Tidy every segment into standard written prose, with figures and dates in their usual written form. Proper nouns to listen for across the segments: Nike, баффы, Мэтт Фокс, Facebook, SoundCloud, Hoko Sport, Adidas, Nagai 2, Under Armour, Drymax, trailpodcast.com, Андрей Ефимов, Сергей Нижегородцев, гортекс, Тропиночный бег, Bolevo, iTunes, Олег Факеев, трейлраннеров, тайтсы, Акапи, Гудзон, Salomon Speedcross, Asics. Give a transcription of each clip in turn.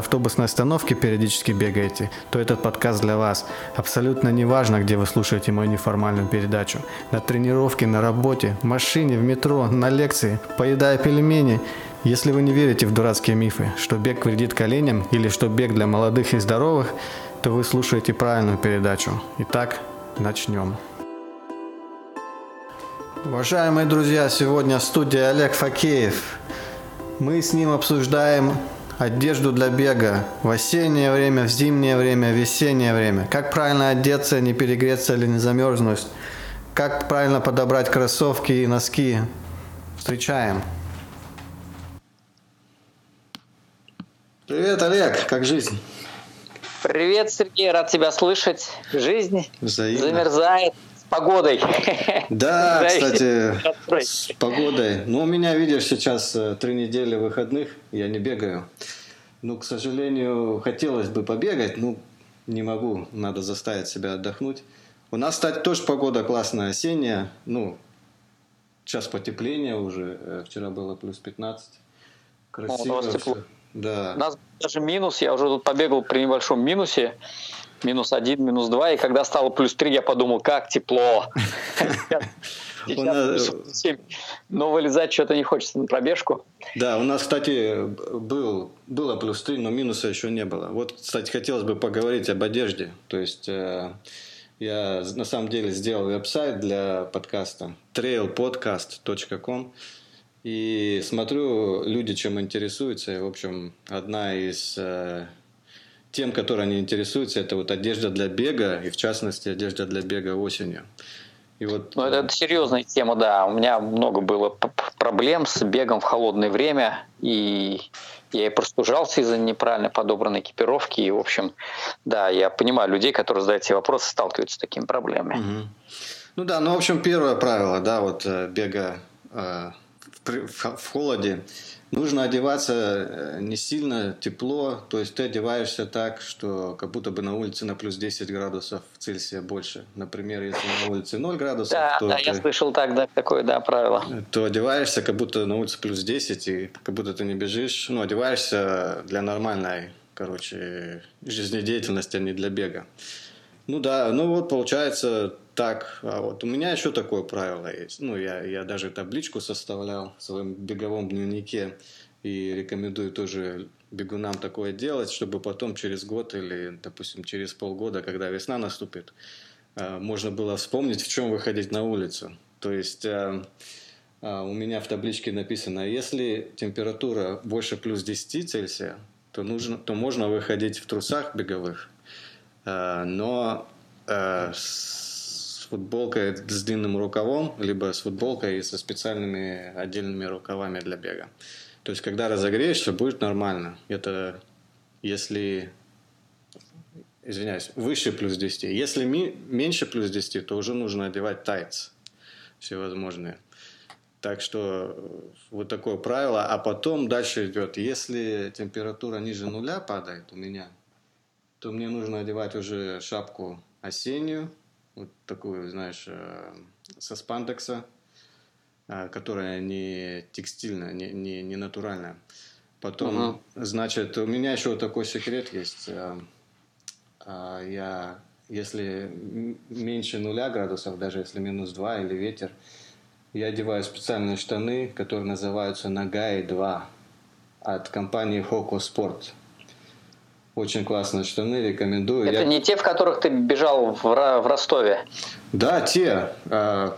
автобусной остановки периодически бегаете, то этот подкаст для вас. Абсолютно не важно, где вы слушаете мою неформальную передачу. На тренировке, на работе, в машине, в метро, на лекции, поедая пельмени. Если вы не верите в дурацкие мифы, что бег вредит коленям или что бег для молодых и здоровых, то вы слушаете правильную передачу. Итак, начнем. Уважаемые друзья, сегодня в студии Олег Факеев. Мы с ним обсуждаем... одежду для бега в осеннее время, в зимнее время, в весеннее время. Как правильно одеться, не перегреться или не замерзнуть. Как правильно подобрать кроссовки и носки. Встречаем. Привет, Олег. Как жизнь? Привет, Сергей. Рад тебя слышать. Жизнь взаимно. Замерзает. Погодой. Да, кстати, с погодой. Ну, у меня, видишь, сейчас 3 недели выходных, я не бегаю. Ну, к сожалению, хотелось бы побегать, но не могу, надо заставить себя отдохнуть. У нас, кстати, тоже погода классная, осенняя. Ну, сейчас потепление уже, вчера было плюс 15. Красиво. Да. У нас даже минус, я уже тут побегал при небольшом минусе. -1, -2. И когда стало +3, я подумал, как тепло. Но вылезать что-то не хочется на пробежку. Да, у нас, кстати, было +3, но минуса еще не было. Вот, кстати, хотелось бы поговорить об одежде. То есть я на самом деле сделал веб-сайт для подкаста trailpodcast.com. И смотрю, люди чем интересуются. И, в общем, одна из... тем, которые они интересуются, это вот одежда для бега, и в частности одежда для бега осенью. И вот, ну, это серьезная тема, да. У меня много было проблем с бегом в холодное время, и я и простужался из-за неправильно подобранной экипировки. И, в общем, да, я понимаю людей, которые задают себе вопросы, сталкиваются с такими проблемами. Угу. Ну да, ну, в общем, первое правило, да, вот бега в холоде. Нужно одеваться не сильно тепло, то есть ты одеваешься так, что как будто бы на улице на плюс 10 градусов Цельсия больше. Например, если на улице 0 градусов, да, то да, ты, я слышал так, да, такое, да, правило. То одеваешься, как будто на улице плюс 10, и как будто ты не бежишь. Ну, одеваешься для нормальной, короче, жизнедеятельности, а не для бега. Ну да, ну вот получается... так, а вот у меня еще такое правило есть. Ну, я даже табличку составлял в своем беговом дневнике и рекомендую тоже бегунам такое делать, чтобы потом через год или, допустим, через полгода, когда весна наступит, можно было вспомнить, в чем выходить на улицу. То есть у меня в табличке написано, если температура больше плюс 10 Цельсия, то можно выходить в трусах беговых, но футболкой с длинным рукавом, либо с футболкой и со специальными отдельными рукавами для бега. То есть, когда разогреешься, будет нормально. Это если... извиняюсь, выше плюс 10. Если меньше плюс 10, то уже нужно одевать тайтс всевозможные. Так что вот такое правило. А потом дальше идет. Если температура ниже 0 падает у меня, то мне нужно одевать уже шапку осеннюю, вот такую, знаешь, со спандекса, которая не текстильная, не натуральная. Потом, Значит, у меня еще такой секрет есть. Я, если меньше 0 градусов, даже если -2 или ветер, я одеваю специальные штаны, которые называются Nagai 2 от компании Hoko Sport. Очень классные штаны, рекомендую. Это не те, в которых ты бежал в Ростове? Да, те.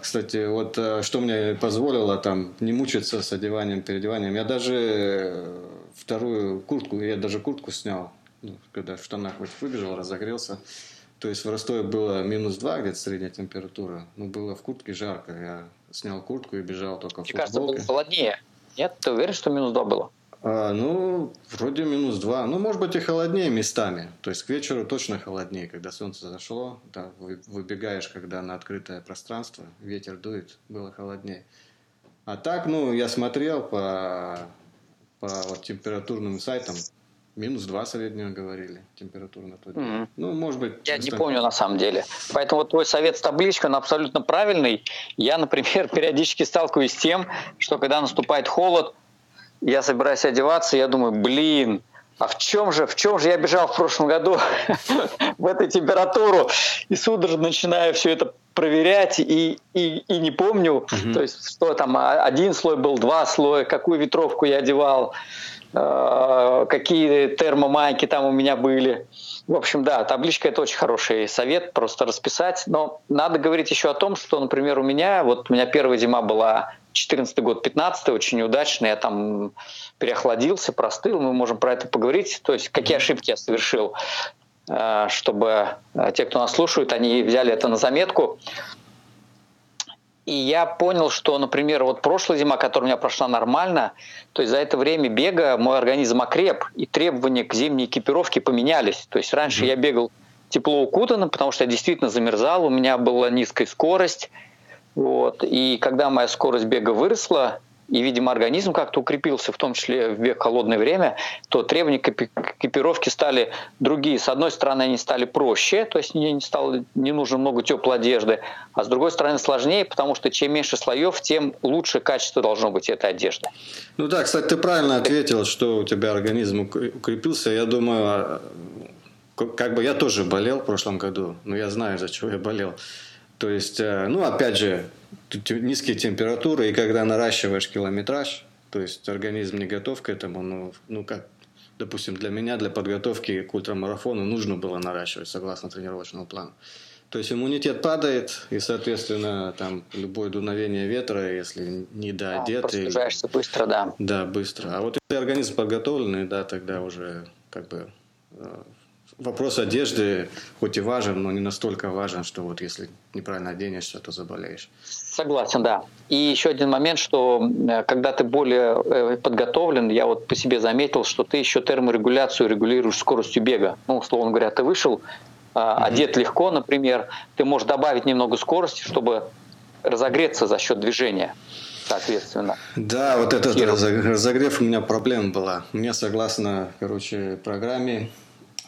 Кстати, вот что мне позволило там не мучиться с одеванием, переодеванием. Я даже куртку снял, когда в штанах хоть выбежал, разогрелся. То есть в Ростове было -2 где-то средняя температура. Ну, было в куртке жарко. Я снял куртку и бежал только в футболке. Мне кажется, было холоднее. Нет? Ты уверен, что -2 было? Ну, вроде минус 2. Ну, может быть, и холоднее местами. То есть к вечеру точно холоднее, когда солнце зашло. Да, выбегаешь, когда на открытое пространство, ветер дует, было холоднее. А так, ну, я смотрел по вот, температурным сайтам. Минус 2 среднего говорили, температура на тот день. Mm-hmm. Ну, может быть... Я не помню на самом деле. Поэтому твой совет с табличкой, он абсолютно правильный. Я, например, периодически сталкиваюсь с тем, что когда наступает холод, я собираюсь одеваться, я думаю, блин, а в чем же я бежал в прошлом году в этой температуру? И судорожно начинаю все это проверять и не помню, то есть что там, один слой был, два слоя, какую ветровку я одевал, какие термомайки там у меня были. В общем, да, табличка – это очень хороший совет, просто расписать. Но надо говорить еще о том, что, например, у меня первая зима была 14-й год, 15-й, очень неудачный, я там переохладился, простыл, мы можем про это поговорить, то есть какие ошибки я совершил, чтобы те, кто нас слушают, они взяли это на заметку. И я понял, что, например, вот прошлая зима, которая у меня прошла нормально, то есть за это время бега мой организм окреп, и требования к зимней экипировке поменялись. То есть раньше я бегал тепло укутанным, потому что я действительно замерзал, у меня была низкая скорость. Вот. И когда моя скорость бега выросла, и, видимо, организм как-то укрепился, в том числе в бег в холодное время, то требования к экипировке стали другие. С одной стороны, они стали проще, то есть мне не нужно много теплой одежды, а с другой стороны, сложнее, потому что чем меньше слоев, тем лучше качество должно быть этой одежды. Ну да, кстати, ты правильно ответил, что у тебя организм укрепился. Я думаю, как бы я тоже болел в прошлом году, но я знаю, за чего я болел. То есть, ну, опять же, низкие температуры, и когда наращиваешь километраж, то есть организм не готов к этому, ну как, допустим, для меня, для подготовки к ультрамарафону нужно было наращивать, согласно тренировочному плану. То есть иммунитет падает, и, соответственно, там любое дуновение ветра, если не доодет... Простужаешься быстро, да. Да, быстро. А вот если организм подготовленный, да, тогда уже как бы... Вопрос одежды хоть и важен, но не настолько важен, что вот если неправильно оденешься, то заболеешь. Согласен, да. И еще один момент, что когда ты более подготовлен, я вот по себе заметил, что ты еще терморегуляцию регулируешь скоростью бега. Ну, условно говоря, ты вышел, одет легко, например, ты можешь добавить немного скорости, чтобы разогреться за счет движения. Соответственно. Да, вот этот разогрев у меня проблема была. Мне, согласно, программе,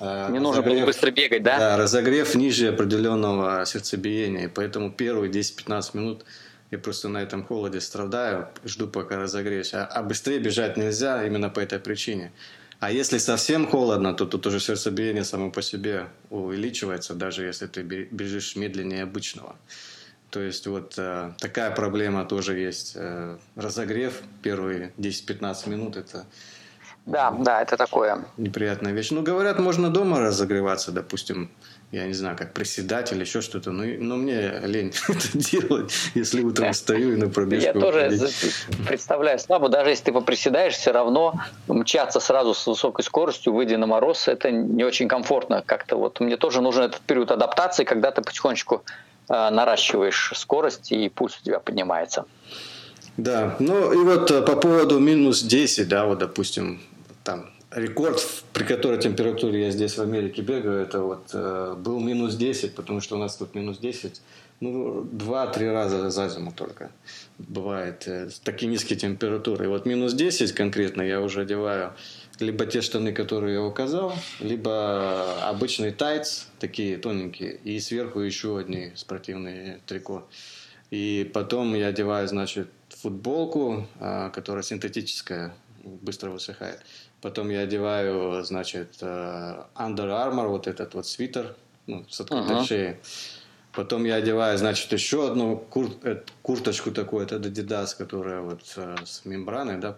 не нужно было быстро бегать, да? Да, разогрев ниже определенного сердцебиения. Поэтому первые 10-15 минут я просто на этом холоде страдаю, жду, пока разогреюсь. А быстрее бежать нельзя именно по этой причине. А если совсем холодно, то тут уже сердцебиение само по себе увеличивается, даже если ты бежишь медленнее обычного. То есть вот такая проблема тоже есть. Разогрев первые 10-15 минут – это... Да, это такое. Неприятная вещь. Ну, говорят, можно дома разогреваться, допустим, я не знаю, как приседать или еще что-то, но мне лень это делать, если утром встаю и на пробежку. Я тоже представляю слабо, даже если ты поприседаешь, все равно мчаться сразу с высокой скоростью, выйдя на мороз, это не очень комфортно как-то. Вот мне тоже нужен этот период адаптации, когда ты потихонечку наращиваешь скорость, и пульс у тебя поднимается. Да, ну и вот по поводу минус 10, да, вот допустим, там рекорд, при которой температуре я здесь в Америке бегаю, это вот был минус 10, потому что у нас тут минус 10, ну 2-3 раза за зиму только бывает такие низкие температуры. И вот минус 10 конкретно я уже одеваю либо те штаны, которые я указал, либо обычный тайтс, такие тоненькие, и сверху еще одни спортивные трико. И потом я одеваю, значит, футболку, которая синтетическая, быстро высыхает. Потом я одеваю, значит, Under Armour, вот этот вот свитер, ну, с открытой шеей. Потом я одеваю, значит, еще одну курточку такую, это Adidas, которая вот с мембраной, да,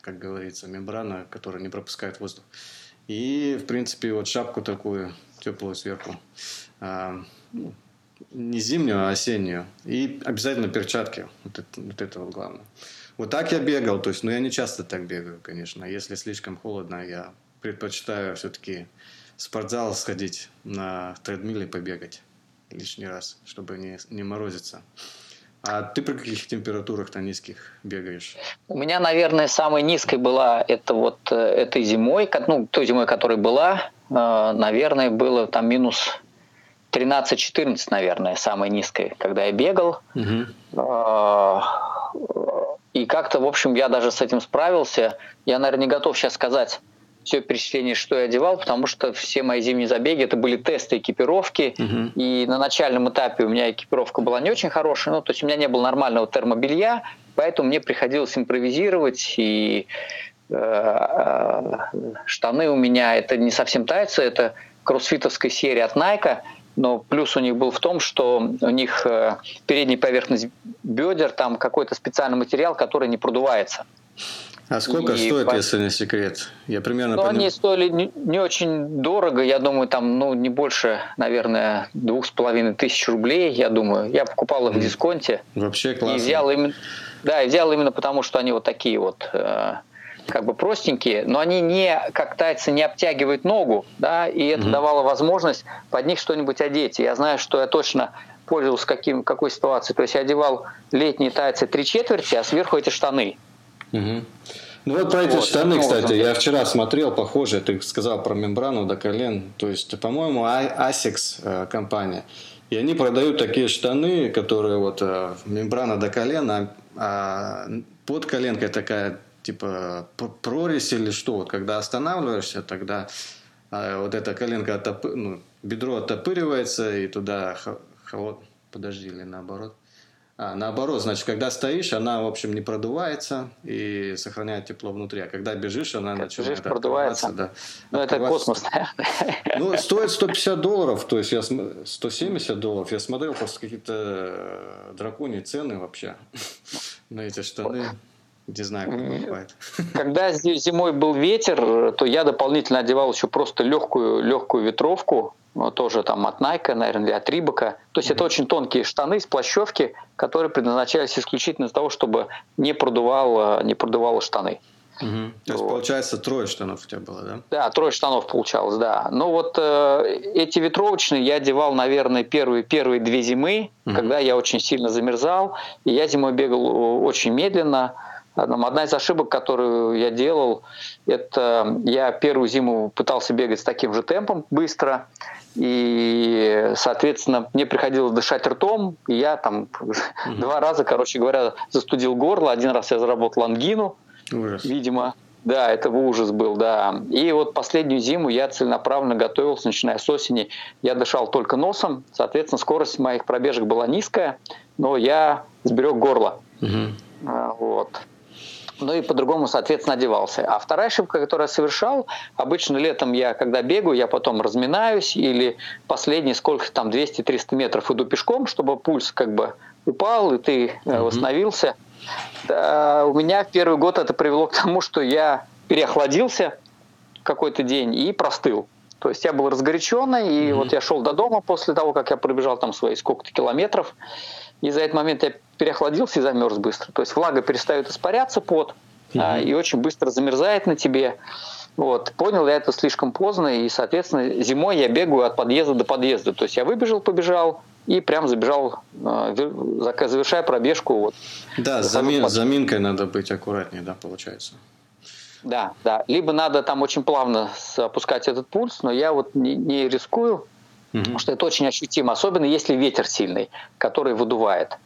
как говорится, мембрана, которая не пропускает воздух. И, в принципе, вот шапку такую теплую сверху. Не зимнюю, а осеннюю. И обязательно перчатки. Вот это вот главное. Вот так я бегал. То есть, я не часто так бегаю, конечно. Если слишком холодно, я предпочитаю все-таки в спортзал сходить, на тредмиле побегать лишний раз, чтобы не морозиться. А ты при каких температурах-то низких бегаешь? У меня, наверное, самой низкой была это вот этой зимой, ну, той зимой, которая была, наверное, было там минус 13-14, наверное, самой низкой, когда я бегал. Угу. И как-то, в общем, я даже с этим справился. Я, наверное, не готов сейчас сказать все перечисление, что я одевал, потому что все мои зимние забеги, это были тесты экипировки, угу. И на начальном этапе у меня экипировка была не очень хорошая, ну, то есть у меня не было нормального термобелья, поэтому мне приходилось импровизировать, и штаны у меня, это не совсем тайцы, это кроссфитовская серия от Nike, но плюс у них был в том, что у них передняя поверхность бедер, там какой-то специальный материал, который не продувается. А сколько стоит, если не секрет? Я примерно понимаю. Они стоили не очень дорого, я думаю, там, ну, не больше, наверное, 2500 рублей, я думаю. Я покупал их в дисконте. Вообще классно. И взял именно, да, потому, что они вот такие вот, как бы простенькие, но они не, как тайцы, не обтягивают ногу, да, и это давало возможность под них что-нибудь одеть. Я знаю, что я точно пользовался какой ситуацией. То есть я одевал летние тайцы 3/4, а сверху эти штаны. Угу. Ну вот про эти штаны, кстати, я вчера смотрел, похоже, ты сказал про мембрану до колен, то есть, по-моему, Asics компания, и они продают такие штаны, которые вот мембрана до колена, а под коленкой такая, типа, прорезь или что, вот когда останавливаешься, тогда вот эта коленка, бедро оттопыривается, и туда наоборот, значит, когда стоишь, она, в общем, не продувается и сохраняет тепло внутри. А когда бежишь, она начинает продуваться. Да. Ну, это космос, наверное. Ну, стоит $150, то есть $170. Я смотрел просто какие-то драконьи цены вообще на эти штаны. Не знаю, как бывает. Когда зимой был ветер, то я дополнительно одевал еще просто легкую ветровку. Тоже там от Nike, наверное, или от Рибака. То есть это очень тонкие штаны из плащевки, которые предназначались исключительно для того, чтобы не продувало штаны. То есть, получается, 3 штанов у тебя было, да? Да, 3 штанов получалось, да. Но вот эти ветровочные я одевал, наверное, первые 2 зимы, когда я очень сильно замерзал, и я зимой бегал очень медленно. Одна из ошибок, которую я делал, это я первую зиму пытался бегать с таким же темпом быстро, и, соответственно, мне приходилось дышать ртом, и я там 2 раза, короче говоря, застудил горло, 1 раз я заработал ангину, видимо. Да, это ужас был, да. И вот последнюю зиму я целенаправленно готовился, начиная с осени. Я дышал только носом, соответственно, скорость моих пробежек была низкая, но я сберег горло. Вот. Ну и по-другому, соответственно, одевался. А вторая ошибка, которую я совершал, обычно летом я, когда бегаю, я потом разминаюсь или последние сколько там 200-300 метров иду пешком, чтобы пульс как бы упал и ты восстановился. Да, у меня в первый год это привело к тому, что я переохладился какой-то день и простыл. То есть я был разгоряченный, и вот я шел до дома после того, как я пробежал там свои сколько-то километров, и за этот момент я переохладился и замерз быстро. То есть влага перестает испаряться, пот, и очень быстро замерзает на тебе. Вот. Понял я это слишком поздно, и, соответственно, зимой я бегаю от подъезда до подъезда. То есть я выбежал, побежал, и прям забежал, завершая пробежку. Вот. Да, с заминкой надо быть аккуратнее, да, получается. Да. Либо надо там очень плавно опускать этот пульс, но я вот не рискую, потому что это очень ощутимо, особенно если ветер сильный, который выдувает.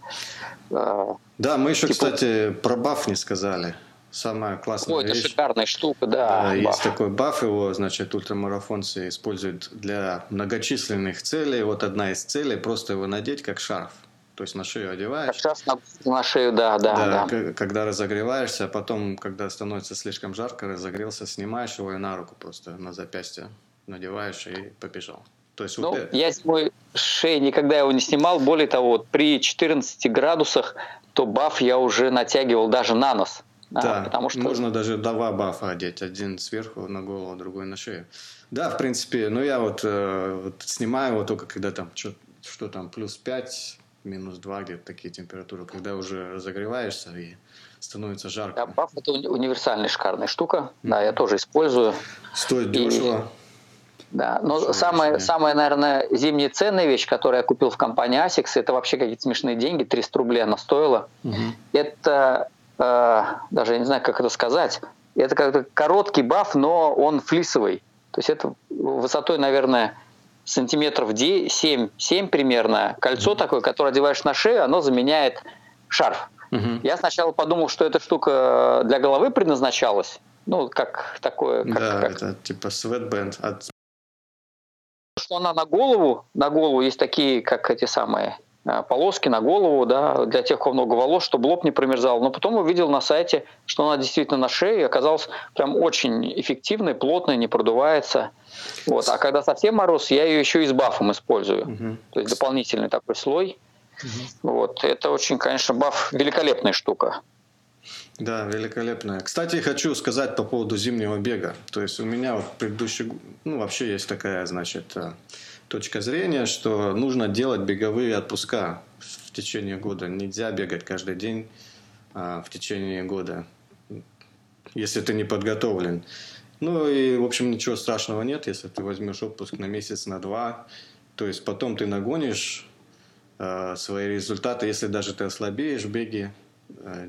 Да, мы еще, кстати, про бафф не сказали. Самая классная вещь. Это шикарная штука, да. Есть такой бафф, его, значит, ультрамарафонцы используют для многочисленных целей. Вот одна из целей – просто его надеть как шарф. То есть на шею одеваешь. Как раз на шею, да. Когда разогреваешься, а потом, когда становится слишком жарко, разогрелся, снимаешь его и на руку просто, на запястье надеваешь и побежал. То есть я зимой шею никогда его не снимал. Более того, при 14 градусах, то баф я уже натягивал даже на нос. Да, потому что можно даже 2 бафа одеть. Один сверху на голову, другой на шею. Да, в принципе, но я вот снимаю его только когда там, что там, плюс 5... минус 2, где-то такие температуры, когда уже разогреваешься и становится жарко. Да, бафф – это универсальная шикарная штука. Да, я тоже использую. Стоит дешево. Да, но самая, наверное, зимняя ценная вещь, которую я купил в компании Asics, это вообще какие-то смешные деньги, 300 рублей она стоила. Угу. Это, даже я не знаю, как это сказать, это как-то короткий баф, но он флисовый. То есть это высотой, наверное, сантиметров 7 примерно. Кольцо такое, которое одеваешь на шею, оно заменяет шарф. Угу. Я сначала подумал, что эта штука для головы предназначалась. Ну, как такое... это типа sweatband от... Что она на голову есть такие, как эти самые полоски на голову, да, для тех, у кого много волос, чтобы лоб не промерзал. Но потом увидел на сайте, что она действительно на шее, и оказалась прям очень эффективной, плотной, не продувается. Вот. А когда совсем мороз, я ее еще и с бафом использую. Угу. То есть дополнительный такой слой. Угу. Вот. Это очень, конечно, баф великолепная штука. Да, великолепная. Кстати, хочу сказать по поводу зимнего бега. То есть у меня вот предыдущий... Ну, вообще есть такая, значит, точка зрения, что нужно делать беговые отпуска в течение года. Нельзя бегать каждый день в течение года, если ты не подготовлен. Ну и, в общем, ничего страшного нет, если ты возьмешь отпуск на месяц, на два. То есть потом ты нагонишь свои результаты, если даже ты ослабеешь в беге.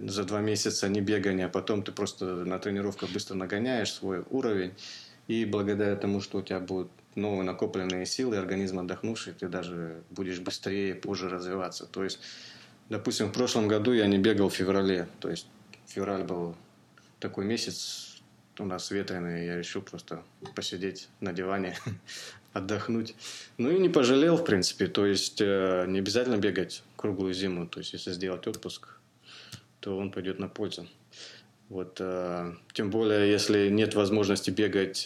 За 2 месяца не бегания, потом ты просто на тренировках быстро нагоняешь свой уровень, и благодаря тому, что у тебя будут новые накопленные силы, организм отдохнувший, ты даже будешь быстрее, позже развиваться. То есть, допустим, в прошлом году я не бегал в феврале, то есть февраль был такой месяц у нас ветреный, я решил просто посидеть на диване, отдохнуть. Ну и не пожалел, в принципе, то есть не обязательно бегать круглую зиму, то есть если сделать отпуск, то он пойдет на пользу. Вот, тем более, если нет возможности бегать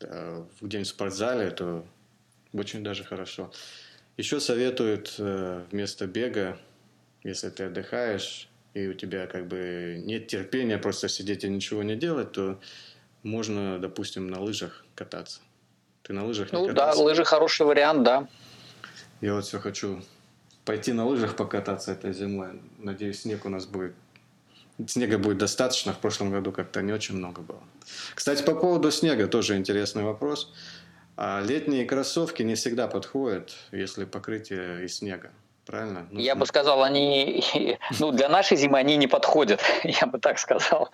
где-нибудь в спортзале, то очень даже хорошо. Еще советуют вместо бега, если ты отдыхаешь, и у тебя как бы нет терпения просто сидеть и ничего не делать, то можно, допустим, на лыжах кататься. Ты на лыжах не катался? Да, лыжи хороший вариант, да. Я вот все хочу... Пойти на лыжах покататься этой зимой. Надеюсь, снег у нас будет. Снега будет достаточно. В прошлом году как-то не очень много было. Кстати, по поводу снега тоже интересный вопрос. Летние кроссовки не всегда подходят, если покрытие из снега. Правильно? Ну, я бы сказал, они для нашей зимы они не подходят. Я бы так сказал.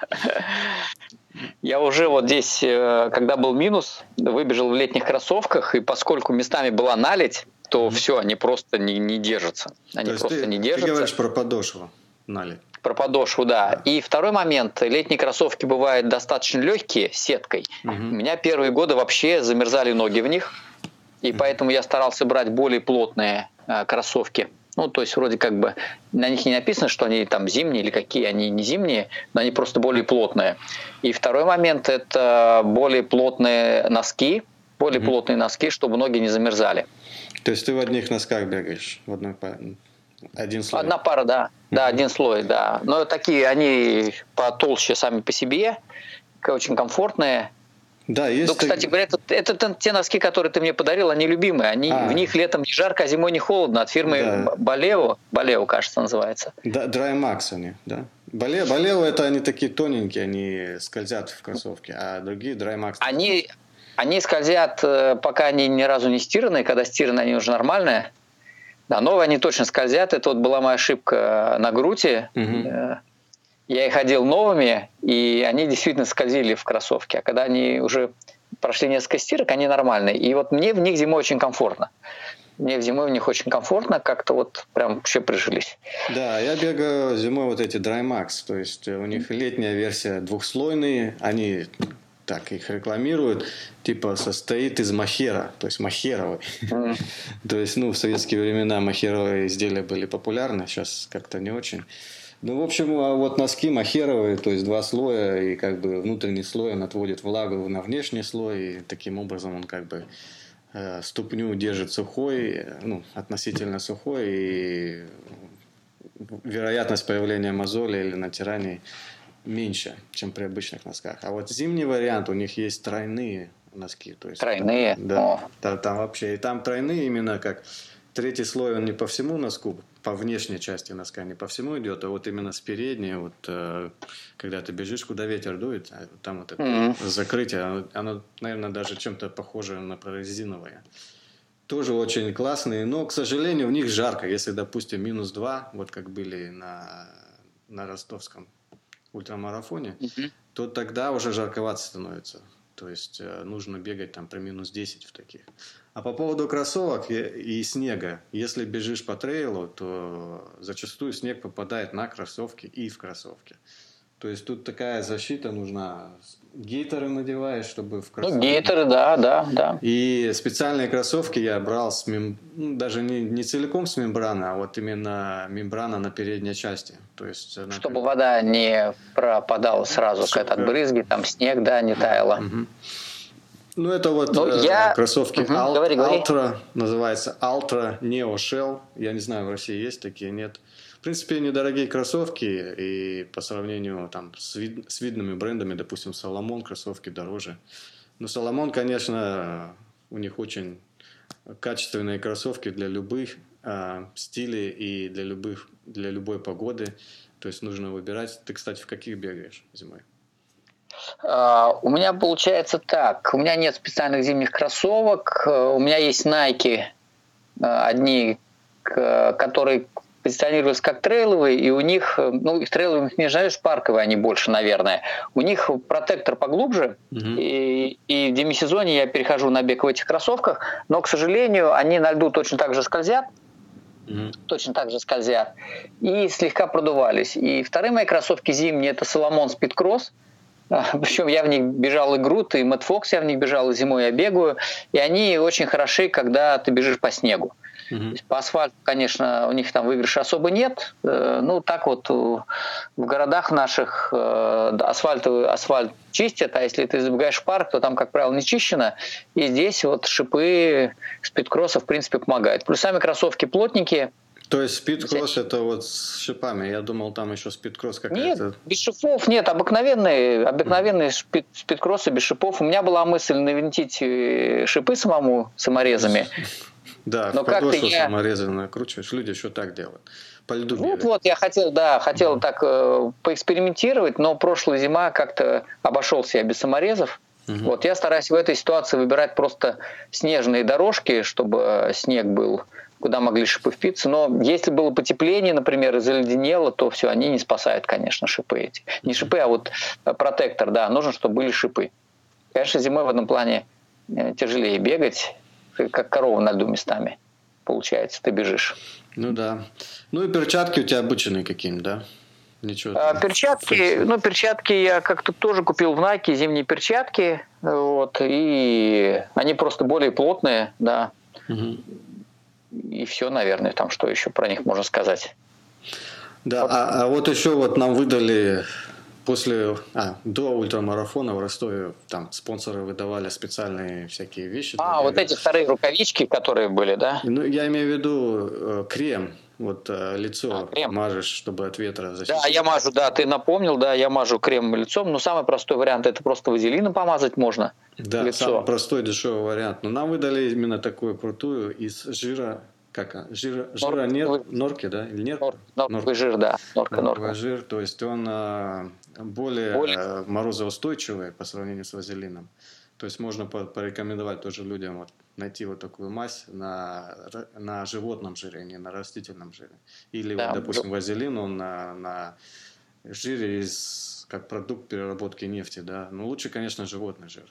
Я уже вот здесь, когда был минус, выбежал в летних кроссовках, и поскольку местами была наледь, то все, они просто не держатся. Они просто не держатся. Ты говоришь про подошву наледь. Про подошву, да. И второй момент. Летние кроссовки бывают достаточно легкие, с сеткой. Угу. У меня первые годы вообще замерзали ноги в них, и поэтому я старался брать более плотные кроссовки. Ну, то есть вроде как бы на них не написано, что они там зимние или какие, они не зимние, но они просто более плотные. И второй момент – это более плотные носки, чтобы ноги не замерзали. То есть ты в одних носках бегаешь, в одной паре? Один слой? Одна пара, да. Да, один слой, да. Но такие, они потолще сами по себе, очень комфортные. Да, есть. Ну, кстати говоря, это те носки, которые ты мне подарил, они любимые. Они в них летом не жарко, а зимой не холодно. От фирмы Bolevo, кажется, называется. Да, Drymax они, да? Bolevo это они такие тоненькие, они скользят в кроссовке, а другие Drymax. Они скользят, пока они ни разу не стиранные. Когда стираны, они уже нормальные. Да, новые они точно скользят. Это вот была моя ошибка на Груте. Угу. Я их одел новыми, и они действительно скользили в кроссовке. А когда они уже прошли несколько стирок, они нормальные. И вот мне в них зимой очень комфортно. Как-то вот прям вообще прижились. Да, я бегаю зимой вот эти Drymax. То есть у них летняя версия двухслойные. Они так их рекламируют. Типа состоит из махера. То есть махеровый. То есть в советские времена махеровые изделия были популярны. Сейчас как-то не очень. Ну, в общем, а вот носки махеровые, то есть 2 слоя, и как бы внутренний слой он отводит влагу на внешний слой, и таким образом он как бы ступню держит сухой, относительно сухой, и вероятность появления мозоли или натираний меньше, чем при обычных носках. А вот зимний вариант, у них есть тройные носки. То есть, тройные? Да, там вообще, и там тройные именно как третий слой, он не по всему носку по внешней части носка, не по всему идет, а вот именно с передней, вот когда ты бежишь, куда ветер дует, там вот это закрытие, оно, наверное, даже чем-то похоже на прорезиновое. Тоже очень классные, но, к сожалению, в них жарко. Если, допустим, минус 2, вот как были на ростовском ультрамарафоне, то тогда уже жарковато становится. То есть нужно бегать там при минус 10 в таких. А по поводу кроссовок и снега. Если бежишь по трейлу, то зачастую снег попадает на кроссовки и в кроссовки. То есть тут такая защита нужна. Гейтеры надеваешь, чтобы в кроссовке... Ну, гейтеры, да. И специальные кроссовки я брал с даже не целиком с мембраны, а вот именно мембрана на передней части. То есть, чтобы вода не пропадала сразу, как от брызги, там снег, не таяла. Ну, это вот кроссовки Ultra, называется Ultra Neo Shell. Я не знаю, в России есть такие, нет. В принципе, недорогие кроссовки, и по сравнению там, с видными брендами, допустим, Salomon, кроссовки дороже. Но Salomon, конечно, у них очень качественные кроссовки для любых стилей и для любой погоды. То есть нужно выбирать. Ты, кстати, в каких бегаешь зимой? У меня получается так. У меня нет специальных зимних кроссовок. У меня есть Nike, одни, которые... позиционировались как трейловые, и у них, ну, их трейловыми не знаешь, парковые они больше, наверное. У них протектор поглубже, и в демисезонье я перехожу на бег в этих кроссовках, но, к сожалению, они на льду точно так же скользят, и слегка продувались. И вторые мои кроссовки зимние — это Salomon Speedcross, причем я в них бежал и Грут, и Мэтт Фокс я в них бежал, и зимой я бегаю, и они очень хороши, когда ты бежишь по снегу. По асфальту, конечно, у них там выигрыша особо нет. Ну, так вот в городах наших асфальт чистят, а если ты забегаешь в парк, то там, как правило, не чищено. И здесь вот шипы спидкросса, в принципе, помогают. Плюс сами кроссовки плотненькие. То есть спидкросс это вот с шипами? Я думал, там еще спидкросс какая-то... Нет, без шипов нет. Обыкновенные спидкроссы без шипов. У меня была мысль навинтить шипы самому саморезами. Да, но в подошву саморезы накручиваешь. Люди еще так делают. По льду бегают. Вот, я хотел так поэкспериментировать, но прошлая зима как-то обошелся я без саморезов. Вот, я стараюсь в этой ситуации выбирать просто снежные дорожки, чтобы снег был, куда могли шипы впиться. Но если было потепление, например, и заледенело, то все, они не спасают, конечно, шипы эти. Не шипы, а вот протектор, нужно, чтобы были шипы. Конечно, зимой в этом плане тяжелее бегать, как корова на льду местами, получается, ты бежишь. Ну да. Ну и перчатки у тебя обычные какие-нибудь, да? Ничего. Перчатки я как-то тоже купил в Nike, зимние перчатки, вот, и они просто более плотные, И все, наверное, там что еще про них можно сказать. Да, вот. А вот еще вот нам выдали... до ультрамарафона в Ростове там спонсоры выдавали специальные всякие вещи. Эти вторые рукавички, которые были, да? Ну, я имею в виду крем. Вот лицо крем мажешь, чтобы от ветра защитить. Да, я мажу, ты напомнил, я мажу кремом лицом. Но самый простой вариант — это просто вазелином помазать можно. Да, лицо. Самый простой, дешевый вариант. Но нам выдали именно такую крутую из жира. Жира нет, норки, да? Или нет? Норковый жир, да. Норковый жир, то есть он более морозоустойчивый по сравнению с вазелином. То есть можно порекомендовать тоже людям вот найти вот такую мазь на животном жире, не на растительном жире. Или, допустим, вазелин, он на жире как продукт переработки нефти, Но лучше, конечно, животный жир,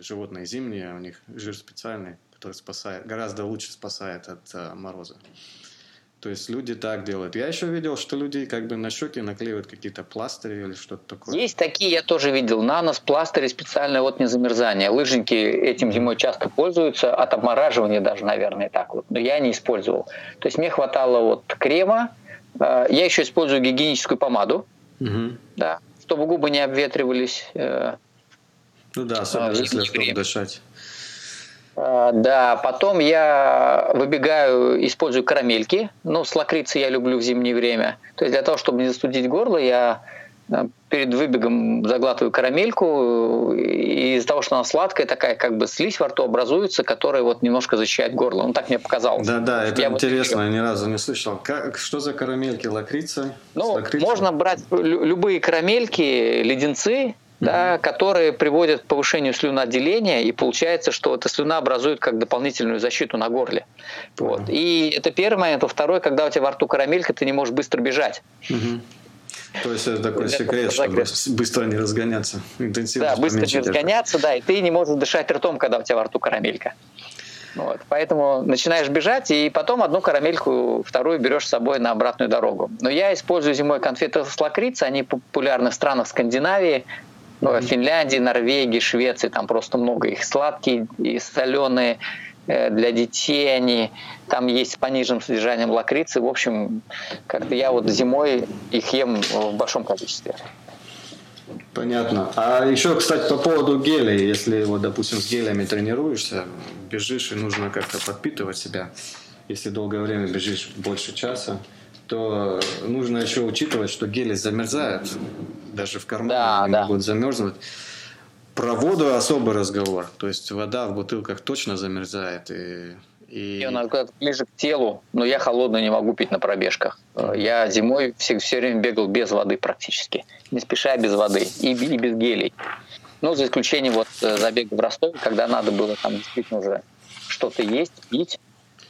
животные зимние, у них жир специальный, который гораздо лучше спасает от мороза. То есть люди так делают. Я еще видел, что люди как бы на щеки наклеивают какие-то пластыри или что-то такое. Есть такие, я тоже видел. Нанос, пластыри специально от незамерзания. Лыжники этим зимой часто пользуются, от обмораживания даже, наверное, так вот. Но я не использовал. То есть мне хватало вот крема. Я еще использую гигиеническую помаду, чтобы губы не обветривались. Особенно если чтобы дышать. Потом я выбегаю, использую карамельки. Ну, с лакрицей я люблю в зимнее время. То есть для того, чтобы не застудить горло, я перед выбегом заглатываю карамельку, и из-за того, что она сладкая, такая как бы слизь во рту образуется, которая вот немножко защищает горло. Ну, так мне показалось. Да-да, это интересно, я ни разу не слышал. Что за карамельки? Лакрица? Ну, можно брать любые карамельки, леденцы, да, которые приводят к повышению слюноотделения, и получается, что эта слюна образует как дополнительную защиту на горле. Вот. И это первый момент. А второй, когда у тебя во рту карамелька, ты не можешь быстро бежать. То есть это такой секрет, чтобы быстро не разгоняться. Интенсивность да, быстро не разгоняться, да, и ты не можешь дышать ртом, когда у тебя во рту карамелька. Вот, поэтому начинаешь бежать, и потом одну карамельку, вторую берешь с собой на обратную дорогу. Но я использую зимой конфеты с лакрицей, они популярны в странах Скандинавии, Финляндии, Норвегии, Швеции, там просто много их, сладкие и соленые, для детей они, там есть с пониженным содержанием лакрицы. В общем, как-то я вот зимой их ем в большом количестве. Понятно. А еще, кстати, по поводу гелей. Если, вот, допустим, с гелями тренируешься, бежишь и нужно как-то подпитывать себя. Если долгое время бежишь больше часа, то нужно еще учитывать, что гели замерзают. Даже в кармане они могут замерзнуть. Про воду особый разговор. То есть вода в бутылках точно замерзает. Ее надо ближе к телу, но я холодную не могу пить на пробежках. Я зимой все время бегал без воды практически. Не спеша, без воды и без гелей. Ну, за исключением вот забега в Ростове, когда надо было там действительно уже что-то есть, пить.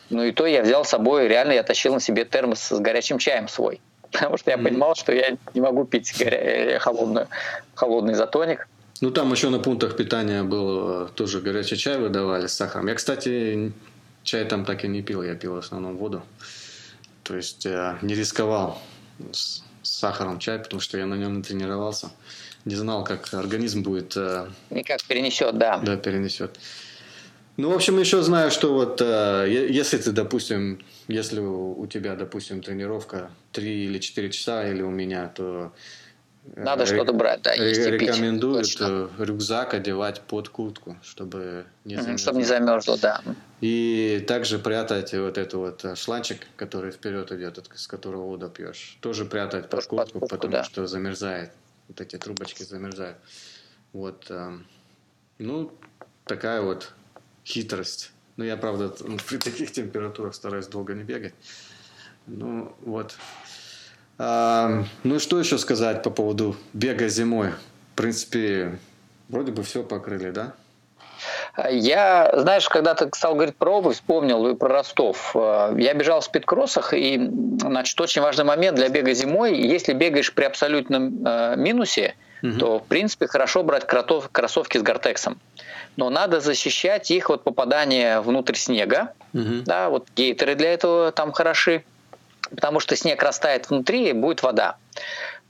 Ну и то я взял с собой, реально я тащил на себе термос с горячим чаем свой. Потому что я понимал, что я не могу пить холодный изотоник. Ну, там еще на пунктах питания был тоже горячий чай выдавали с сахаром. Я, кстати, чай там так и не пил. Я пил в основном воду. То есть не рисковал с сахаром чай, потому что я на нем не тренировался. Не знал, как организм будет... Никак перенесет, да. Да, перенесет. Ну, в общем, еще знаю, что вот если у тебя, допустим, тренировка 3 или 4 часа, или у меня, то... Надо что-то брать, да, есть и пить. Рекомендуют точно. Рюкзак одевать под куртку, чтобы не замерзло. Чтобы не замерзло, да. И также прятать вот этот вот шланчик, который вперед идет, с которого воду пьешь. Тоже прятать под куртку, потому что замерзает. Вот эти трубочки замерзают. Вот. Ну, такая вот хитрость. Но я, правда, при таких температурах стараюсь долго не бегать. Ну, вот. Ну, что еще сказать по поводу бега зимой? В принципе, вроде бы все покрыли, да? Я, знаешь, когда ты стал говорить про обувь, вспомнил про Ростов. Я бежал в спидкроссах, и, значит, очень важный момент для бега зимой. Если бегаешь при абсолютном минусе, то, в принципе, хорошо брать кроссовки с гортексом. Но надо защищать их от попадания внутрь снега. Да, вот гейтеры для этого там хороши. Потому что снег растает внутри, и будет вода.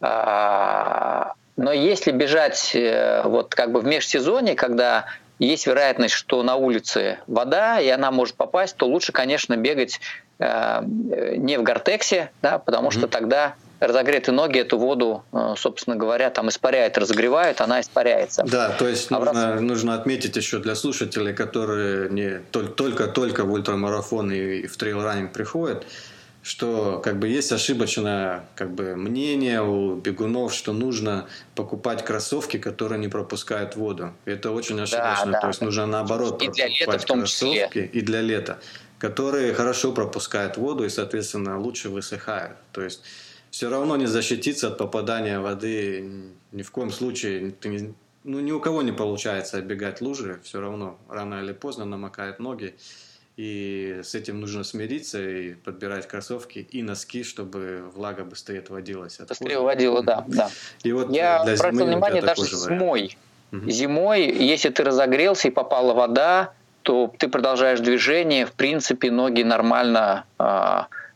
Но если бежать вот как бы в межсезонье, когда есть вероятность, что на улице вода, и она может попасть, то лучше, конечно, бегать не в гортексе, да, потому что тогда разогретые ноги эту воду, собственно говоря, там испаряют, разогревают, она испаряется. Да, то есть нужно отметить еще для слушателей, которые не только в ультрамарафон и в трейлраннинг приходят, что как бы есть ошибочное как бы мнение у бегунов, что нужно покупать кроссовки, которые не пропускают воду. Это очень ошибочно. Да, то есть нужно наоборот покупать кроссовки и для лета, которые хорошо пропускают воду и, соответственно, лучше высыхают. То есть все равно не защититься от попадания воды ни в коем случае. Ни у кого не получается оббегать лужи. Все равно рано или поздно намокают ноги. И с этим нужно смириться и подбирать кроссовки и носки, чтобы влага быстрее отводилась. Быстрее уводила, да. И вот я обратил внимание, даже зимой. Зимой, если ты разогрелся и попала вода, то ты продолжаешь движение. В принципе, ноги нормально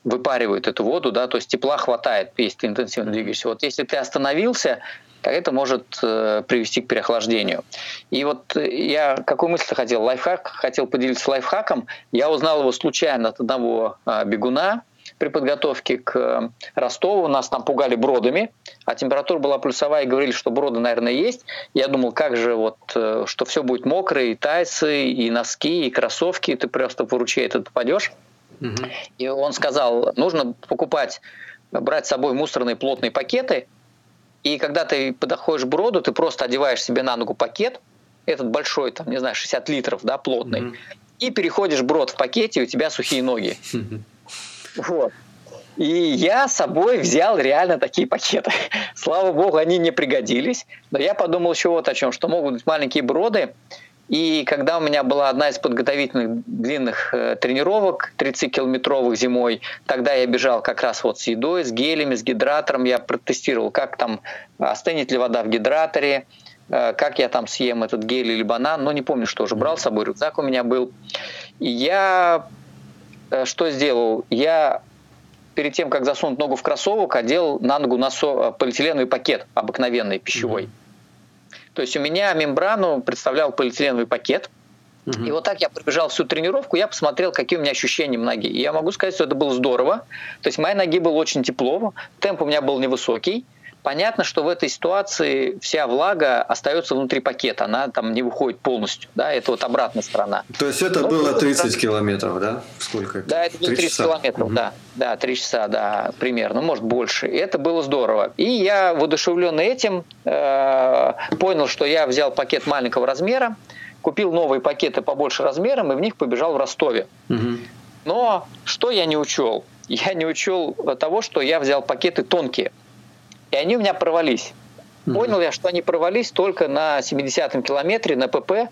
выпаривают эту воду, да, то есть тепла хватает, если ты интенсивно двигаешься. Вот если ты остановился, это может привести к переохлаждению. И вот я какую мысль хотел? Хотел поделиться лайфхаком. Я узнал его случайно от одного бегуна при подготовке к Ростову. Нас там пугали бродами, а температура была плюсовая, и говорили, что броды, наверное, есть. Я думал, как же вот, что все будет мокрое, и тайцы, и носки, и кроссовки, ты просто в ручей это попадешь. И он сказал, нужно брать с собой мусорные плотные пакеты, И когда ты подходишь к броду, ты просто одеваешь себе на ногу пакет, этот большой, там, не знаю, 60 литров, да, плотный, и переходишь брод в пакете, и у тебя сухие ноги. Вот. И я с собой взял реально такие пакеты. Слава богу, они не пригодились. Но я подумал еще вот о чем, что могут быть маленькие броды. И когда у меня была одна из подготовительных длинных тренировок, 30-километровых зимой, тогда я бежал как раз вот с едой, с гелями, с гидратором. Я протестировал, как там, остынет ли вода в гидраторе, как я там съем этот гель или банан. Но не помню, что уже брал с собой, рюкзак у меня был. И я что сделал? Я перед тем, как засунуть ногу в кроссовок, одел на ногу полиэтиленовый пакет обыкновенный, пищевой. То есть у меня мембрану представлял полиэтиленовый пакет. И вот так я пробежал всю тренировку, я посмотрел, какие у меня ощущения в ноге. И я могу сказать, что это было здорово. То есть моей ноге было очень тепло, темп у меня был невысокий. Понятно, что в этой ситуации вся влага остается внутри пакета, она там не выходит полностью, да, это вот обратная сторона. То есть это было 30 километров, да? Сколько это? Да, это было 30 километров, да, 3 часа, да, примерно, может больше, и это было здорово. И я, воодушевленный этим, понял, что я взял пакет маленького размера, купил новые пакеты побольше размером и в них побежал в Ростове. Но что я не учел? Я не учел того, что я взял пакеты тонкие. И они у меня порвались. Понял я, что они порвались только на 70-м километре, на ПП,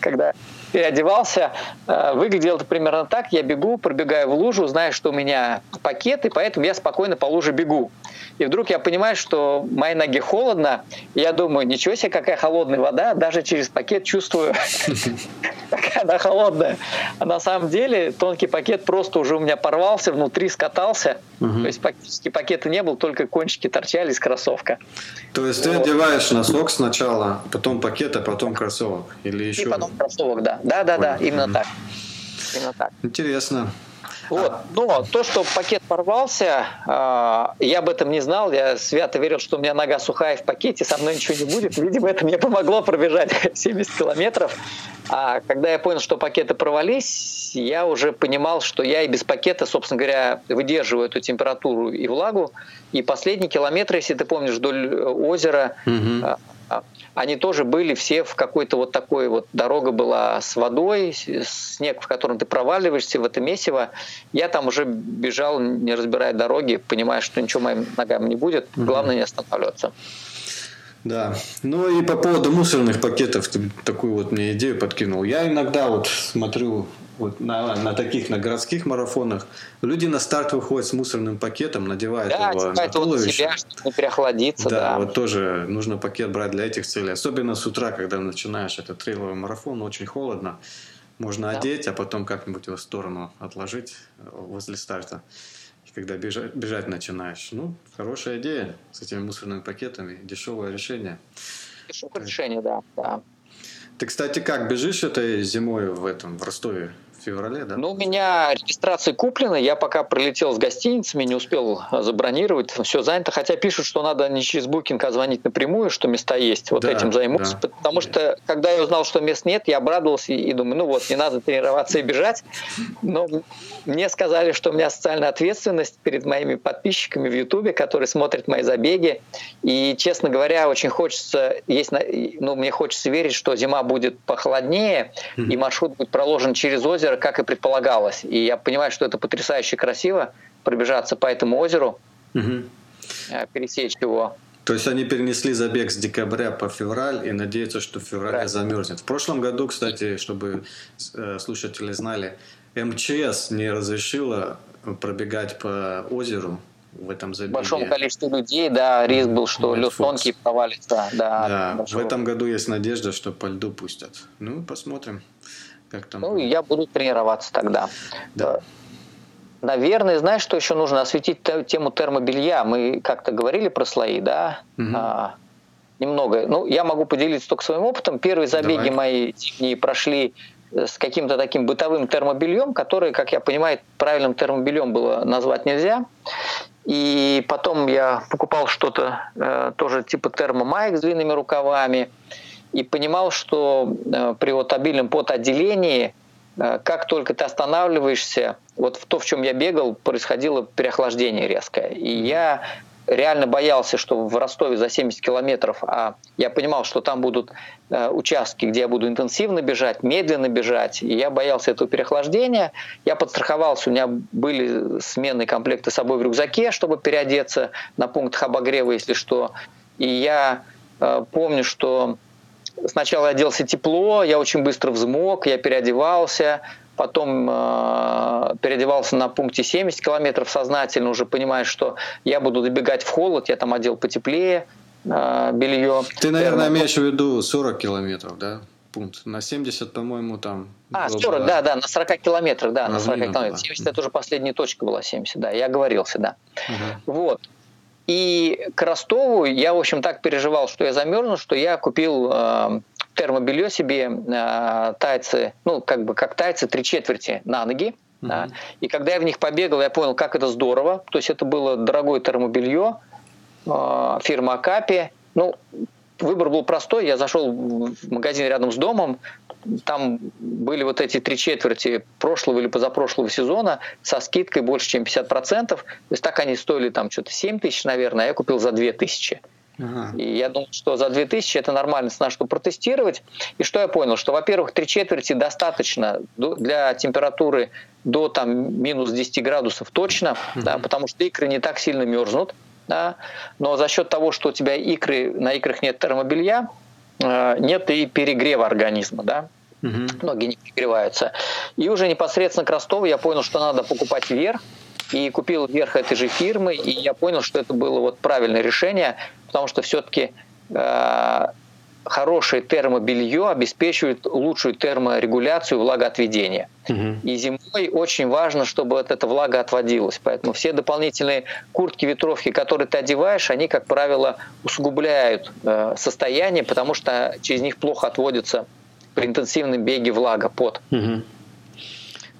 когда переодевался. Выглядело это примерно так. Я бегу, пробегаю в лужу, знаю, что у меня пакеты, поэтому я спокойно по луже бегу. И вдруг я понимаю, что моей ноге холодно. И я думаю, ничего себе, какая холодная вода. Даже через пакет чувствую, какая она холодная. А на самом деле тонкий пакет просто уже у меня порвался, внутри скатался. То есть практически пакета не было, только кончики торчали из кроссовка. То есть ты одеваешь носок сначала, потом пакет, а потом кроссовок? Или еще... И потом кроссовок, да. Да-да-да, именно так. Именно так. Интересно. Вот. Но то, что пакет порвался, я об этом не знал. Я свято верил, что у меня нога сухая в пакете, со мной ничего не будет. Видимо, это мне помогло пробежать 70 километров. А когда я понял, что пакеты порвались, я уже понимал, что я и без пакета, собственно говоря, выдерживаю эту температуру и влагу. И последние километры, если ты помнишь, вдоль озера, они тоже были все в какой-то вот такой вот... Дорога была с водой, снег, в котором ты проваливаешься, в это месиво. Я там уже бежал, не разбирая дороги, понимая, что ничего моим ногам не будет. Главное не останавливаться. Да. Ну и по поводу мусорных пакетов ты такую вот мне идею подкинул. Я иногда вот смотрю... Вот на городских марафонах люди на старт выходят с мусорным пакетом, надевают его на туловище. Себя, чтобы не переохладиться. Да, вот тоже нужно пакет брать для этих целей. Особенно с утра, когда начинаешь этот трейловый марафон, очень холодно. Можно одеть, а потом как-нибудь его в сторону отложить возле старта. И когда бежать начинаешь. Ну, хорошая идея с этими мусорными пакетами. Дешевое решение. Дешевое решение, да. Ты, кстати, как бежишь этой зимой в Ростове? В феврале, да? Ну, у меня регистрация куплена, я пока прилетел с гостиницами, не успел забронировать, все занято, хотя пишут, что надо не через букинг, а звонить напрямую, что места есть, вот этим займусь, потому что, когда я узнал, что мест нет, я обрадовался и думаю, ну вот, не надо тренироваться и бежать, но мне сказали, что у меня социальная ответственность перед моими подписчиками в Ютубе, которые смотрят мои забеги, и, честно говоря, очень хочется, мне хочется верить, что зима будет похолоднее, и маршрут будет проложен через озеро, как и предполагалось. И я понимаю, что это потрясающе красиво пробежаться по этому озеру, пересечь его. То есть они перенесли забег с декабря по февраль и надеются, что в феврале замерзнет. В прошлом году, кстати, чтобы слушатели знали, МЧС не разрешила пробегать по озеру в этом забеге. Большому количеству людей, да, риск был, что лед тонкий провалится. Да, в этом году есть надежда, что по льду пустят. Ну, посмотрим. Я буду тренироваться тогда. Да. Наверное, знаешь, что еще нужно? Осветить тему термобелья. Мы как-то говорили про слои, да? Немного. Ну, я могу поделиться только своим опытом. Первые забеги мои зимние прошли с каким-то таким бытовым термобельем, которое, как я понимаю, правильным термобельем было назвать нельзя. И потом я покупал что-то тоже типа термомаек с длинными рукавами. И понимал, что при обильном потоотделении, как только ты останавливаешься, вот в то, в чем я бегал, происходило переохлаждение резкое. И я реально боялся, что в Ростове за 70 километров, а я понимал, что там будут участки, где я буду интенсивно бежать, медленно бежать, и я боялся этого переохлаждения. Я подстраховался, у меня были сменные комплекты с собой в рюкзаке, чтобы переодеться на пунктах обогрева, если что. И я помню, что сначала я оделся тепло, я очень быстро взмок, я переодевался, потом переодевался на пункте 70 километров сознательно, уже понимая, что я буду добегать в холод, я там одел потеплее белье. Ты, наверное, имеешь в виду 40 километров, да? Пункт. На 70, по-моему, там... 40, да, да, на 40 километрах, да, на 40 километров. 70 это уже последняя точка была, 70, да, я оговорился, да. Угу. Вот. И к Ростову я, в общем, так переживал, что я замерзну, что я купил термобелье себе, тайцы, ну, как бы, как тайцы, 3/4 на ноги. Mm-hmm. Да. И когда я в них побегал, я понял, как это здорово. То есть это было дорогое термобелье фирмы Акапи. Ну, выбор был простой. Я зашел в магазин рядом с домом. Там были вот эти 3/4 прошлого или позапрошлого сезона со скидкой больше, чем 50%. То есть так они стоили там что-то 7 тысяч, наверное, а я купил за 2 тысячи. Uh-huh. И я думал, что за 2000 это нормально цена, чтобы протестировать. И что я понял? Что, во-первых, 3/4 достаточно для температуры до там, минус 10 градусов точно, uh-huh. да, потому что икры не так сильно мерзнут. Да, но за счет того, что у тебя икры, на икрах нет термобелья, нет и перегрева организма. Да? Uh-huh. Ноги не перегреваются. И уже непосредственно к Ростову я понял, что надо покупать верх. И купил верх этой же фирмы, и я понял, что это было вот правильное решение, потому что все-таки хорошее термобелье обеспечивает лучшую терморегуляцию влагоотведения. Угу. И зимой очень важно, чтобы вот эта влага отводилась. Поэтому все дополнительные куртки, ветровки, которые ты одеваешь, они, как правило, усугубляют состояние, потому что через них плохо отводится при интенсивном беге влага, пот. Угу.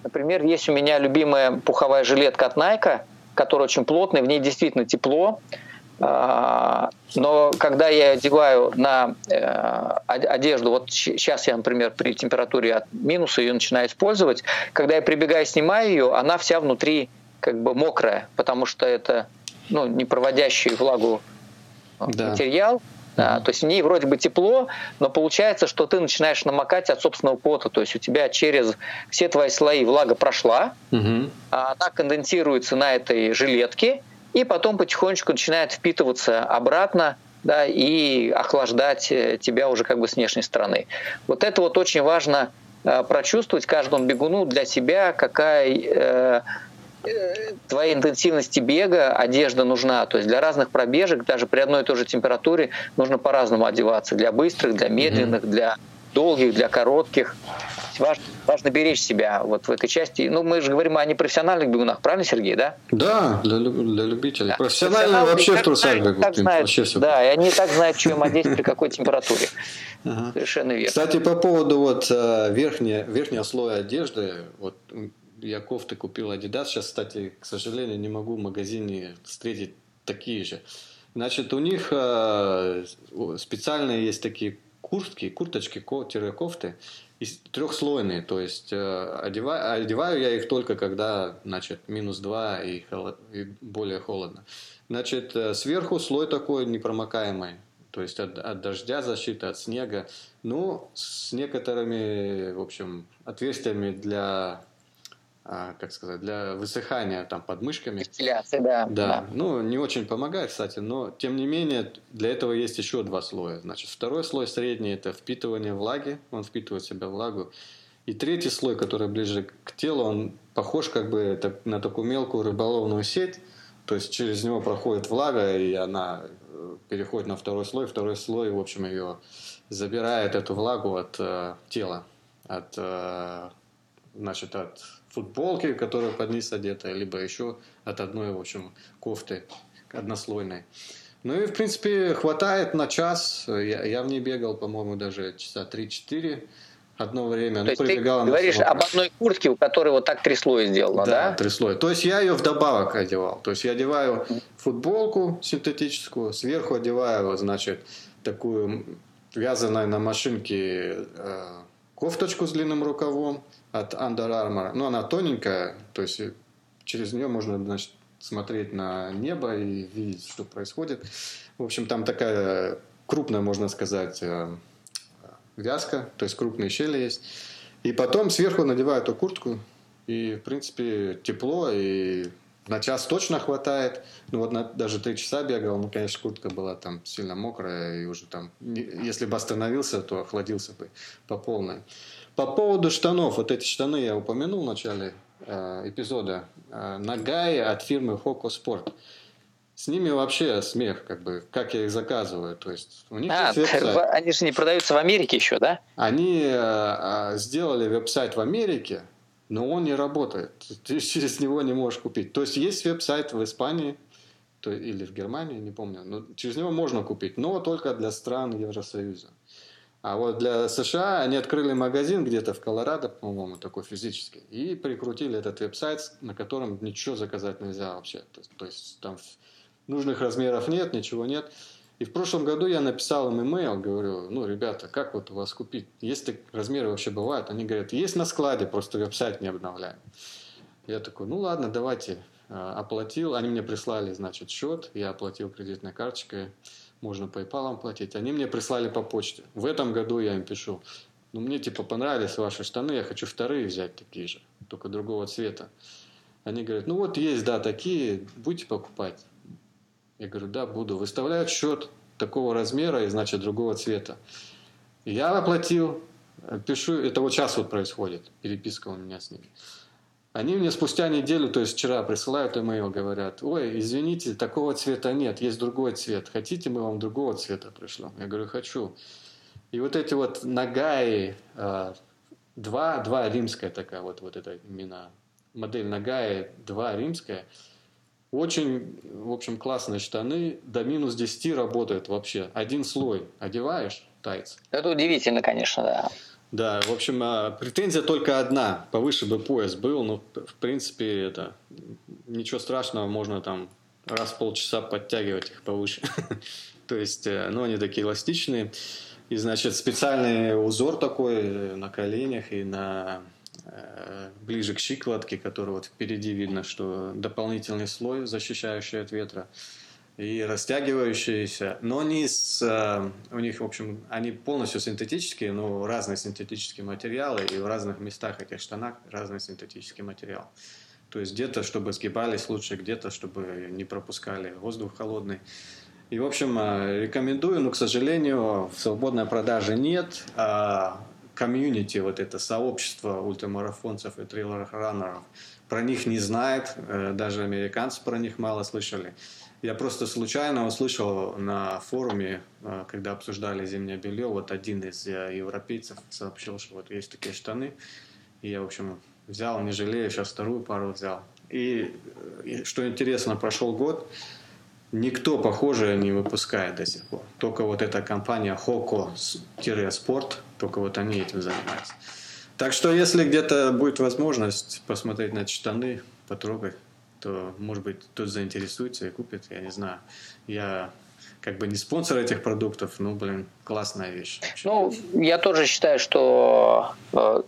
Например, есть у меня любимая пуховая жилетка от Nike, которая очень плотная, в ней действительно тепло. Но когда я одеваю на одежду, вот сейчас я, например, при температуре от минуса ее начинаю использовать, когда я прибегаю и снимаю ее, она вся внутри как бы мокрая, потому что это ну, не проводящий влагу материал. Да, то есть в ней вроде бы тепло, но получается, что ты начинаешь намокать от собственного пота. То есть у тебя через все твои слои влага прошла, угу. она конденсируется на этой жилетке, и потом потихонечку начинает впитываться обратно, да, и охлаждать тебя уже как бы с внешней стороны. Вот это вот очень важно прочувствовать каждому бегуну для себя, какая... твоей интенсивности бега одежда нужна. То есть для разных пробежек даже при одной и той же температуре нужно по-разному одеваться. Для быстрых, для медленных, mm-hmm. для долгих, для коротких. Важно беречь себя вот в этой части. Ну, мы же говорим о непрофессиональных бегунах, правильно, Сергей, да? Да, для любителей. Да. Профессиональные вообще в трусах бегут. Да, и они так знают, что им одеть, при какой температуре. Совершенно верно. Кстати, по поводу вот верхнего слоя одежды, вот я кофты купил Adidas. Сейчас, кстати, к сожалению, не могу в магазине встретить такие же. Значит, у них специально есть такие курточки-кофты трехслойные. То есть одеваю я их только когда, значит, минус 2 и более холодно. Значит, сверху слой такой непромокаемый. То есть от дождя защита, от снега. Ну, с некоторыми, в общем, отверстиями для... как сказать, для высыхания там, подмышками. Вентиляция, да. Да. Ну, не очень помогает, кстати, но, тем не менее, для этого есть еще два слоя. Значит, второй слой средний – это впитывание влаги, он впитывает в себя влагу. И третий слой, который ближе к телу, он похож как бы на такую мелкую рыболовную сеть, то есть через него проходит влага, и она переходит на второй слой. Второй слой, в общем, ее забирает эту влагу от тела, от футболки, которая под низ одета, либо еще от одной, в общем, кофты однослойной. Ну и, в принципе, хватает на час. Я в ней бегал, по-моему, даже часа 3-4 одно время. То есть ты говоришь об одной куртке, у которой вот так 3 слоя сделано, да? Да, 3 слоя. То есть я ее вдобавок одевал. То есть я одеваю футболку синтетическую, сверху одеваю, значит, такую вязаную на машинке кофточку с длинным рукавом от Under Armour. Но она тоненькая, то есть через нее можно, значит, смотреть на небо и видеть, что происходит. В общем, там такая крупная, можно сказать, вязка, то есть крупные щели есть. И потом сверху надеваю эту куртку, и, в принципе, тепло, и на час точно хватает. Ну вот даже 3 часа бегал, ну, конечно, куртка была там сильно мокрая, и уже там, если бы остановился, то охладился бы по полной. По поводу штанов, вот эти штаны я упомянул в начале эпизода. Nagai от фирмы Hoko Sport. С ними вообще смех, как бы, как я их заказываю. То есть у них есть веб-сайт. Они же не продаются в Америке еще, да? Они сделали веб-сайт в Америке, но он не работает. Ты через него не можешь купить. То есть есть веб-сайт в Испании или в Германии, не помню. Но через него можно купить, но только для стран Евросоюза. А вот для США они открыли магазин где-то в Колорадо, по-моему, такой физический, и прикрутили этот веб-сайт, на котором ничего заказать нельзя вообще. То есть там нужных размеров нет, ничего нет. И в прошлом году я написал им имейл, говорю, ну, ребята, как вот у вас купить? Если размеры вообще бывают? Они говорят, есть на складе, просто веб-сайт не обновляем. Я такой, ну, ладно, давайте. Оплатил. Они мне прислали, значит, счет. Я оплатил кредитной карточкой. Можно PayPal платить. Они мне прислали по почте. В этом году я им пишу. Ну, мне, типа, понравились ваши штаны, я хочу вторые взять такие же, только другого цвета. Они говорят, ну, вот есть, да, такие, будете покупать? Я говорю, да, буду. Выставляют счет такого размера и, значит, другого цвета. Я оплатил, пишу, это вот сейчас вот происходит, переписка у меня с ними. Они мне спустя неделю, то есть вчера, присылают имейл, говорят, ой, извините, такого цвета нет, есть другой цвет. Хотите, мы вам другого цвета пришлем? Я говорю, хочу. И вот эти вот Nagai 2 римская такая, вот это именно модель Nagai 2 римская, очень, в общем, классные штаны, до минус 10 работают вообще. Один слой одеваешь, тайц. Это удивительно, конечно, да. Да, в общем, претензия только одна, повыше бы пояс был, но, в принципе, это ничего страшного, можно там раз в полчаса подтягивать их повыше. То есть, ну, они такие эластичные, и, значит, специальный узор такой на коленях и на... ближе к щиколотке, который вот впереди видно, что дополнительный слой, защищающий от ветра и растягивающийся, но не с... у них, в общем, они полностью синтетические, но разные синтетические материалы, и в разных местах этих штанах разный синтетический материал. То есть где-то, чтобы сгибались лучше, где-то, чтобы не пропускали воздух холодный. И, в общем, рекомендую, но, к сожалению, в свободной продаже нет. Комьюнити, вот это сообщество ультрамарафонцев и трейлраннеров, про них не знает, даже американцы про них мало слышали. Я просто случайно услышал на форуме, когда обсуждали зимнее белье, вот один из европейцев сообщил, что вот есть такие штаны, и я, в общем, взял, не жалею, сейчас вторую пару взял. И что интересно, прошел год, никто похожее не выпускает до сих пор. Только вот эта компания Hoko Sport, только вот они этим занимаются. Так что, если где-то будет возможность посмотреть на эти штаны, потрогать, то, может быть, кто-то заинтересуется и купит, я не знаю. Я как бы не спонсор этих продуктов, но, блин, классная вещь. Ну, я тоже считаю, что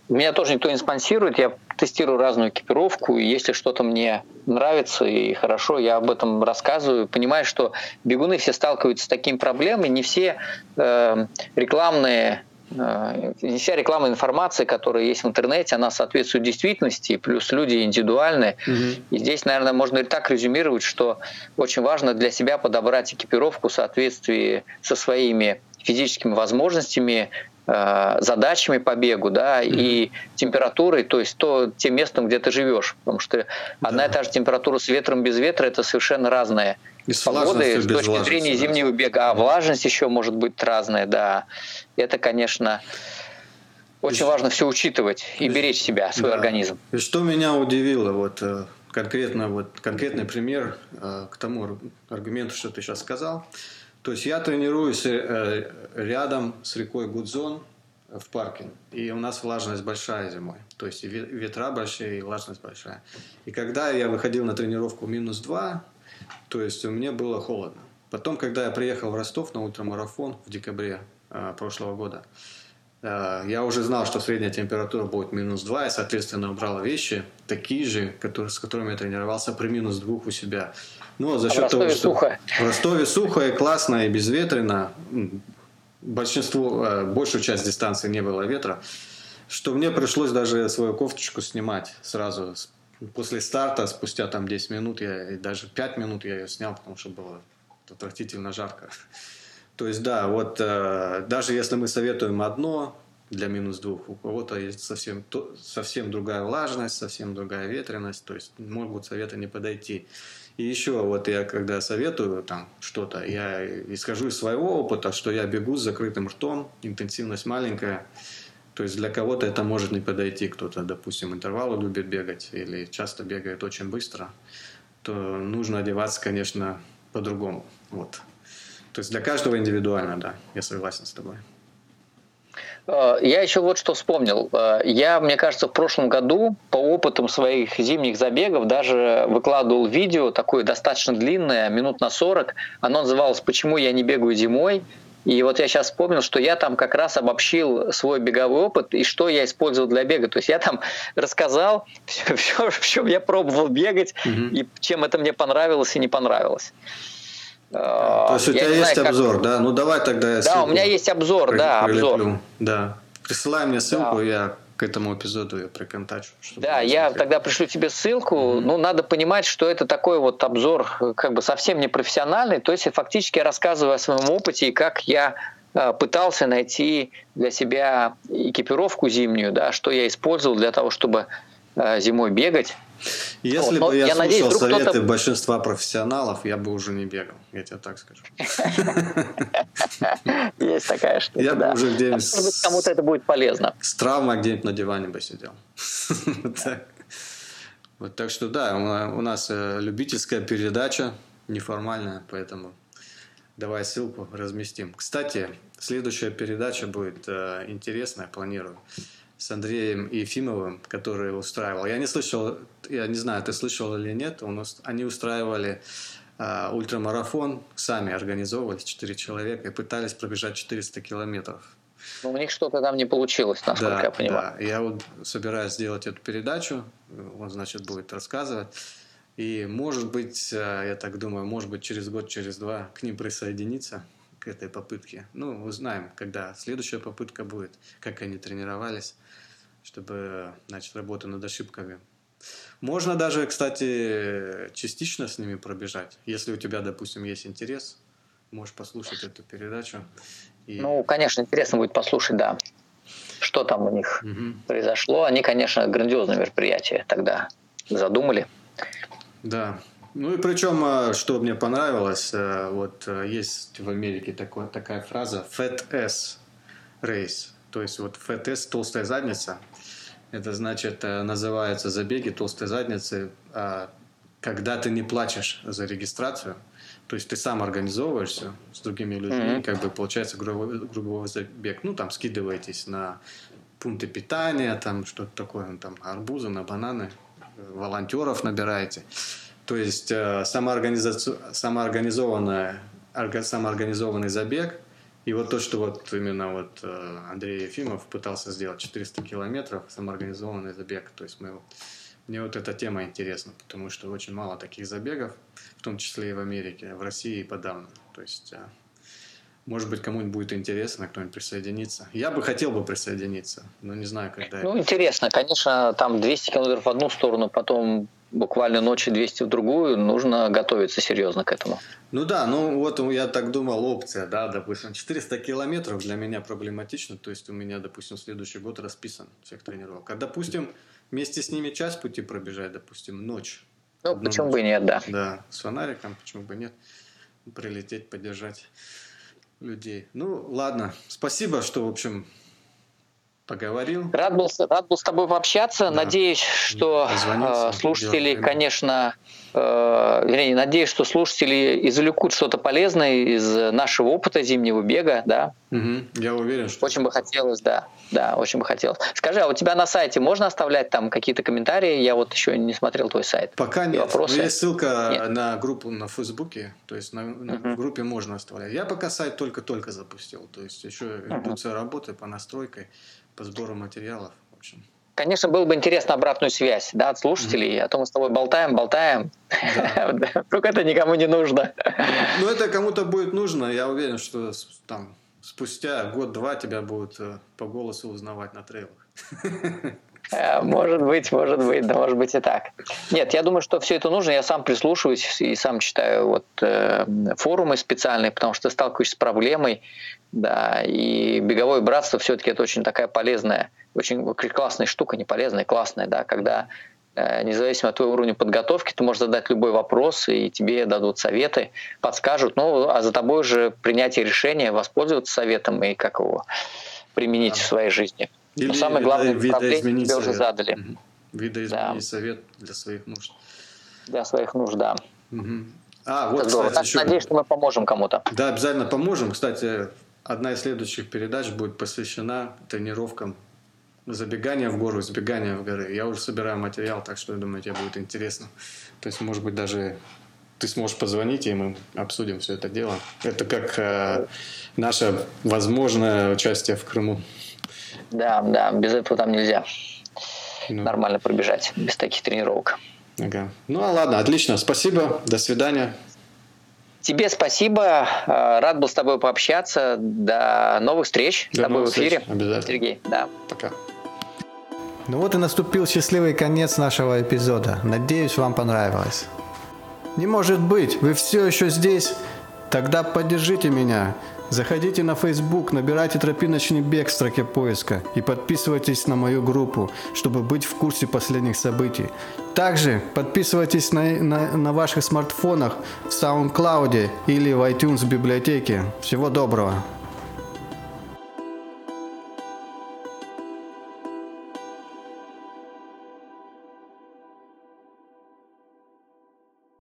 меня тоже никто не спонсирует, я тестирую разную экипировку, и если что-то мне нравится и хорошо, я об этом рассказываю. Понимаю, что бегуны все сталкиваются с такими проблемами, не все рекламные... Не вся реклама информации, которая есть в интернете, она соответствует действительности, плюс люди индивидуальные. И здесь, наверное, можно и так резюмировать, что очень важно для себя подобрать экипировку в соответствии со своими физическими возможностями, задачами по бегу, да, и температурой, то есть тем местом, где ты живешь. Потому что одна и та же температура с ветром, без ветра — это совершенно разная погода с точки зрения зимнего бега. А влажность еще может быть разная, да. Это, конечно, очень важно все учитывать и беречь себя, свой организм. И что меня удивило, конкретный пример к тому аргументу, что ты сейчас сказал. То есть я тренируюсь рядом с рекой Гудзон в парке, и у нас влажность большая зимой, то есть и ветра большие, и влажность большая. И когда я выходил на тренировку минус 2, то есть мне было холодно. Потом, когда я приехал в Ростов на ультрамарафон в декабре прошлого года, Я уже знал, что средняя температура будет минус 2, и, соответственно, убрал вещи такие же, с которыми я тренировался при минус 2 у себя. Но за счет того, что в Ростове сухо и классно, и безветренно, большую часть дистанции не было ветра, что мне пришлось даже свою кофточку снимать сразу после старта, спустя там 10 минут, и даже 5 минут я ее снял, потому что было отвратительно жарко. То есть, да, вот даже если мы советуем одно для минус 2, у кого-то есть совсем другая влажность, совсем другая ветренность, то есть могут советы не подойти. И еще вот я, когда советую там что-то, я исхожу из своего опыта, что я бегу с закрытым ртом, интенсивность маленькая, то есть для кого-то это может не подойти, кто-то, допустим, интервалы любит бегать или часто бегает очень быстро, то нужно одеваться, конечно, по-другому, вот. То есть для каждого индивидуально, да, я согласен с тобой. Я еще вот что вспомнил. Я, мне кажется, в прошлом году по опытам своих зимних забегов даже выкладывал видео, такое достаточно длинное, минут на 40. Оно называлось «Почему я не бегаю зимой?». И вот я сейчас вспомнил, что я там как раз обобщил свой беговой опыт и что я использовал для бега. То есть я там рассказал все, в чем я пробовал бегать, и чем это мне понравилось и не понравилось. То есть у тебя есть обзор, да? Ну давай тогда я ссылку. Да, у меня есть обзор, да, обзор. Да. Присылай мне ссылку, я к этому эпизоду ее приконтачу. Да, я тогда пришлю тебе ссылку. Ну, надо понимать, что это такой вот обзор как бы совсем непрофессиональный. То есть фактически я рассказываю о своем опыте и как я пытался найти для себя экипировку зимнюю, да, что я использовал для того, чтобы зимой бегать. Если бы я слушал советы большинства профессионалов, я бы уже не бегал, я тебе так скажу. Есть такая штука, да. Я бы уже где-нибудь... Кому-то это будет полезно. С травмой где-нибудь на диване бы сидел. Так что да, у нас любительская передача, неформальная, поэтому давай ссылку разместим. Кстати, следующая передача будет интересная, планирую, с Андреем Ефимовым, который устраивал. Я не слышал, я не знаю, ты слышал или нет, они устраивали ультрамарафон, сами организовывали, 4 человека, и пытались пробежать 400 километров. Но у них что-то там не получилось, насколько я понимаю. Да, я вот собираюсь сделать эту передачу, он, значит, будет рассказывать. И, может быть, я так думаю, может быть, через год, через два к ним присоединиться, к этой попытке. Ну, узнаем, когда следующая попытка будет, как они тренировались, чтобы начать работу над ошибками. Можно даже, кстати, частично с ними пробежать. Если у тебя, допустим, есть интерес, можешь послушать эту передачу. И... Ну, конечно, интересно будет послушать, да, что там у них произошло. Они, конечно, грандиозное мероприятие тогда задумали. Да. Ну и причем, что мне понравилось, вот есть в Америке такая фраза «fat ass race», то есть вот «fat ass» – толстая задница, это значит, называются забеги толстой задницы, когда ты не плачешь за регистрацию, то есть ты сам организовываешься с другими людьми, как бы получается грубовой забег, ну там скидываетесь на пункты питания, там что-то такое, ну, там арбузы, на бананы, волонтеров набираете. То есть самоорганизованный забег. И вот то, что вот именно вот Андрей Ефимов пытался сделать 400 километров, самоорганизованный забег. То есть мне вот эта тема интересна, потому что очень мало таких забегов, в том числе и в Америке, в России и подавно. То есть, может быть, кому-нибудь будет интересно, кто-нибудь присоединится. Я бы хотел бы присоединиться, но не знаю, когда. Ну, интересно, конечно, там 200 километров в одну сторону, потом... Буквально ночи 200 в другую, нужно готовиться серьезно к этому. Ну да, ну вот я так думал, опция, да, допустим, 400 километров для меня проблематично, то есть у меня, допустим, следующий год расписан всех тренировок. А, допустим, вместе с ними час пути пробежать, допустим, ночь. Ну, почему бы и нет, да. Да, с фонариком, почему бы нет, прилететь, поддержать людей. Ну, ладно, спасибо, что, в общем... поговорил. Рад был с тобой пообщаться. Да. Надеюсь, что слушатели, конечно, надеюсь, что слушатели извлекут что-то полезное из нашего опыта зимнего бега, да. Угу. Я уверен, что очень бы хотелось, да, очень бы хотелось. Скажи, а у тебя на сайте можно оставлять там какие-то комментарии? Я вот еще не смотрел твой сайт. Пока нет. Вопросы? Есть ссылка на группу на Фейсбуке, то есть на группе можно оставлять. Я пока сайт только запустил, то есть еще идутся работы по настройке, по сбору материалов, в общем. Конечно, было бы интересно обратную связь, да, от слушателей, а то мы с тобой болтаем, да. Вдруг это никому не нужно. Ну, это кому-то будет нужно, я уверен, что там спустя год-два тебя будут по голосу узнавать на трейлах. Может быть, да, может быть и так. Нет, я думаю, что все это нужно. Я сам прислушиваюсь и сам читаю форумы специальные, потому что сталкиваюсь с проблемой, да, и беговое братство все-таки это очень такая полезная, очень классная штука, не полезная, классная, да, когда независимо от твоего уровня подготовки, ты можешь задать любой вопрос, и тебе дадут советы, подскажут, а за тобой уже принятие решения, воспользоваться советом и как его применить в своей жизни. Но самое главное, проблему тебе уже задали. Видоизменить совет для своих нужд. Для своих нужд, да. Надеюсь, что мы поможем кому-то. Да, обязательно поможем. Кстати, одна из следующих передач будет посвящена тренировкам забегания в гору, сбегания в горы. Я уже собираю материал, так что, я думаю, тебе будет интересно. То есть, может быть, даже ты сможешь позвонить, и мы обсудим все это дело. Это как наше возможное участие в Крыму. Да, без этого там нельзя нормально пробежать, без таких тренировок. Ага. Ладно, отлично, спасибо, до свидания. Тебе спасибо, рад был с тобой пообщаться, до новых встреч с тобой в эфире. Обязательно. Сергей, да. Пока. И наступил счастливый конец нашего эпизода, надеюсь, вам понравилось. Не может быть, вы все еще здесь? Тогда поддержите меня. Заходите на Facebook, набирайте «Тропиночный бег» в строке поиска и подписывайтесь на мою группу, чтобы быть в курсе последних событий. Также подписывайтесь на ваших смартфонах в SoundCloud или в iTunes библиотеке. Всего доброго!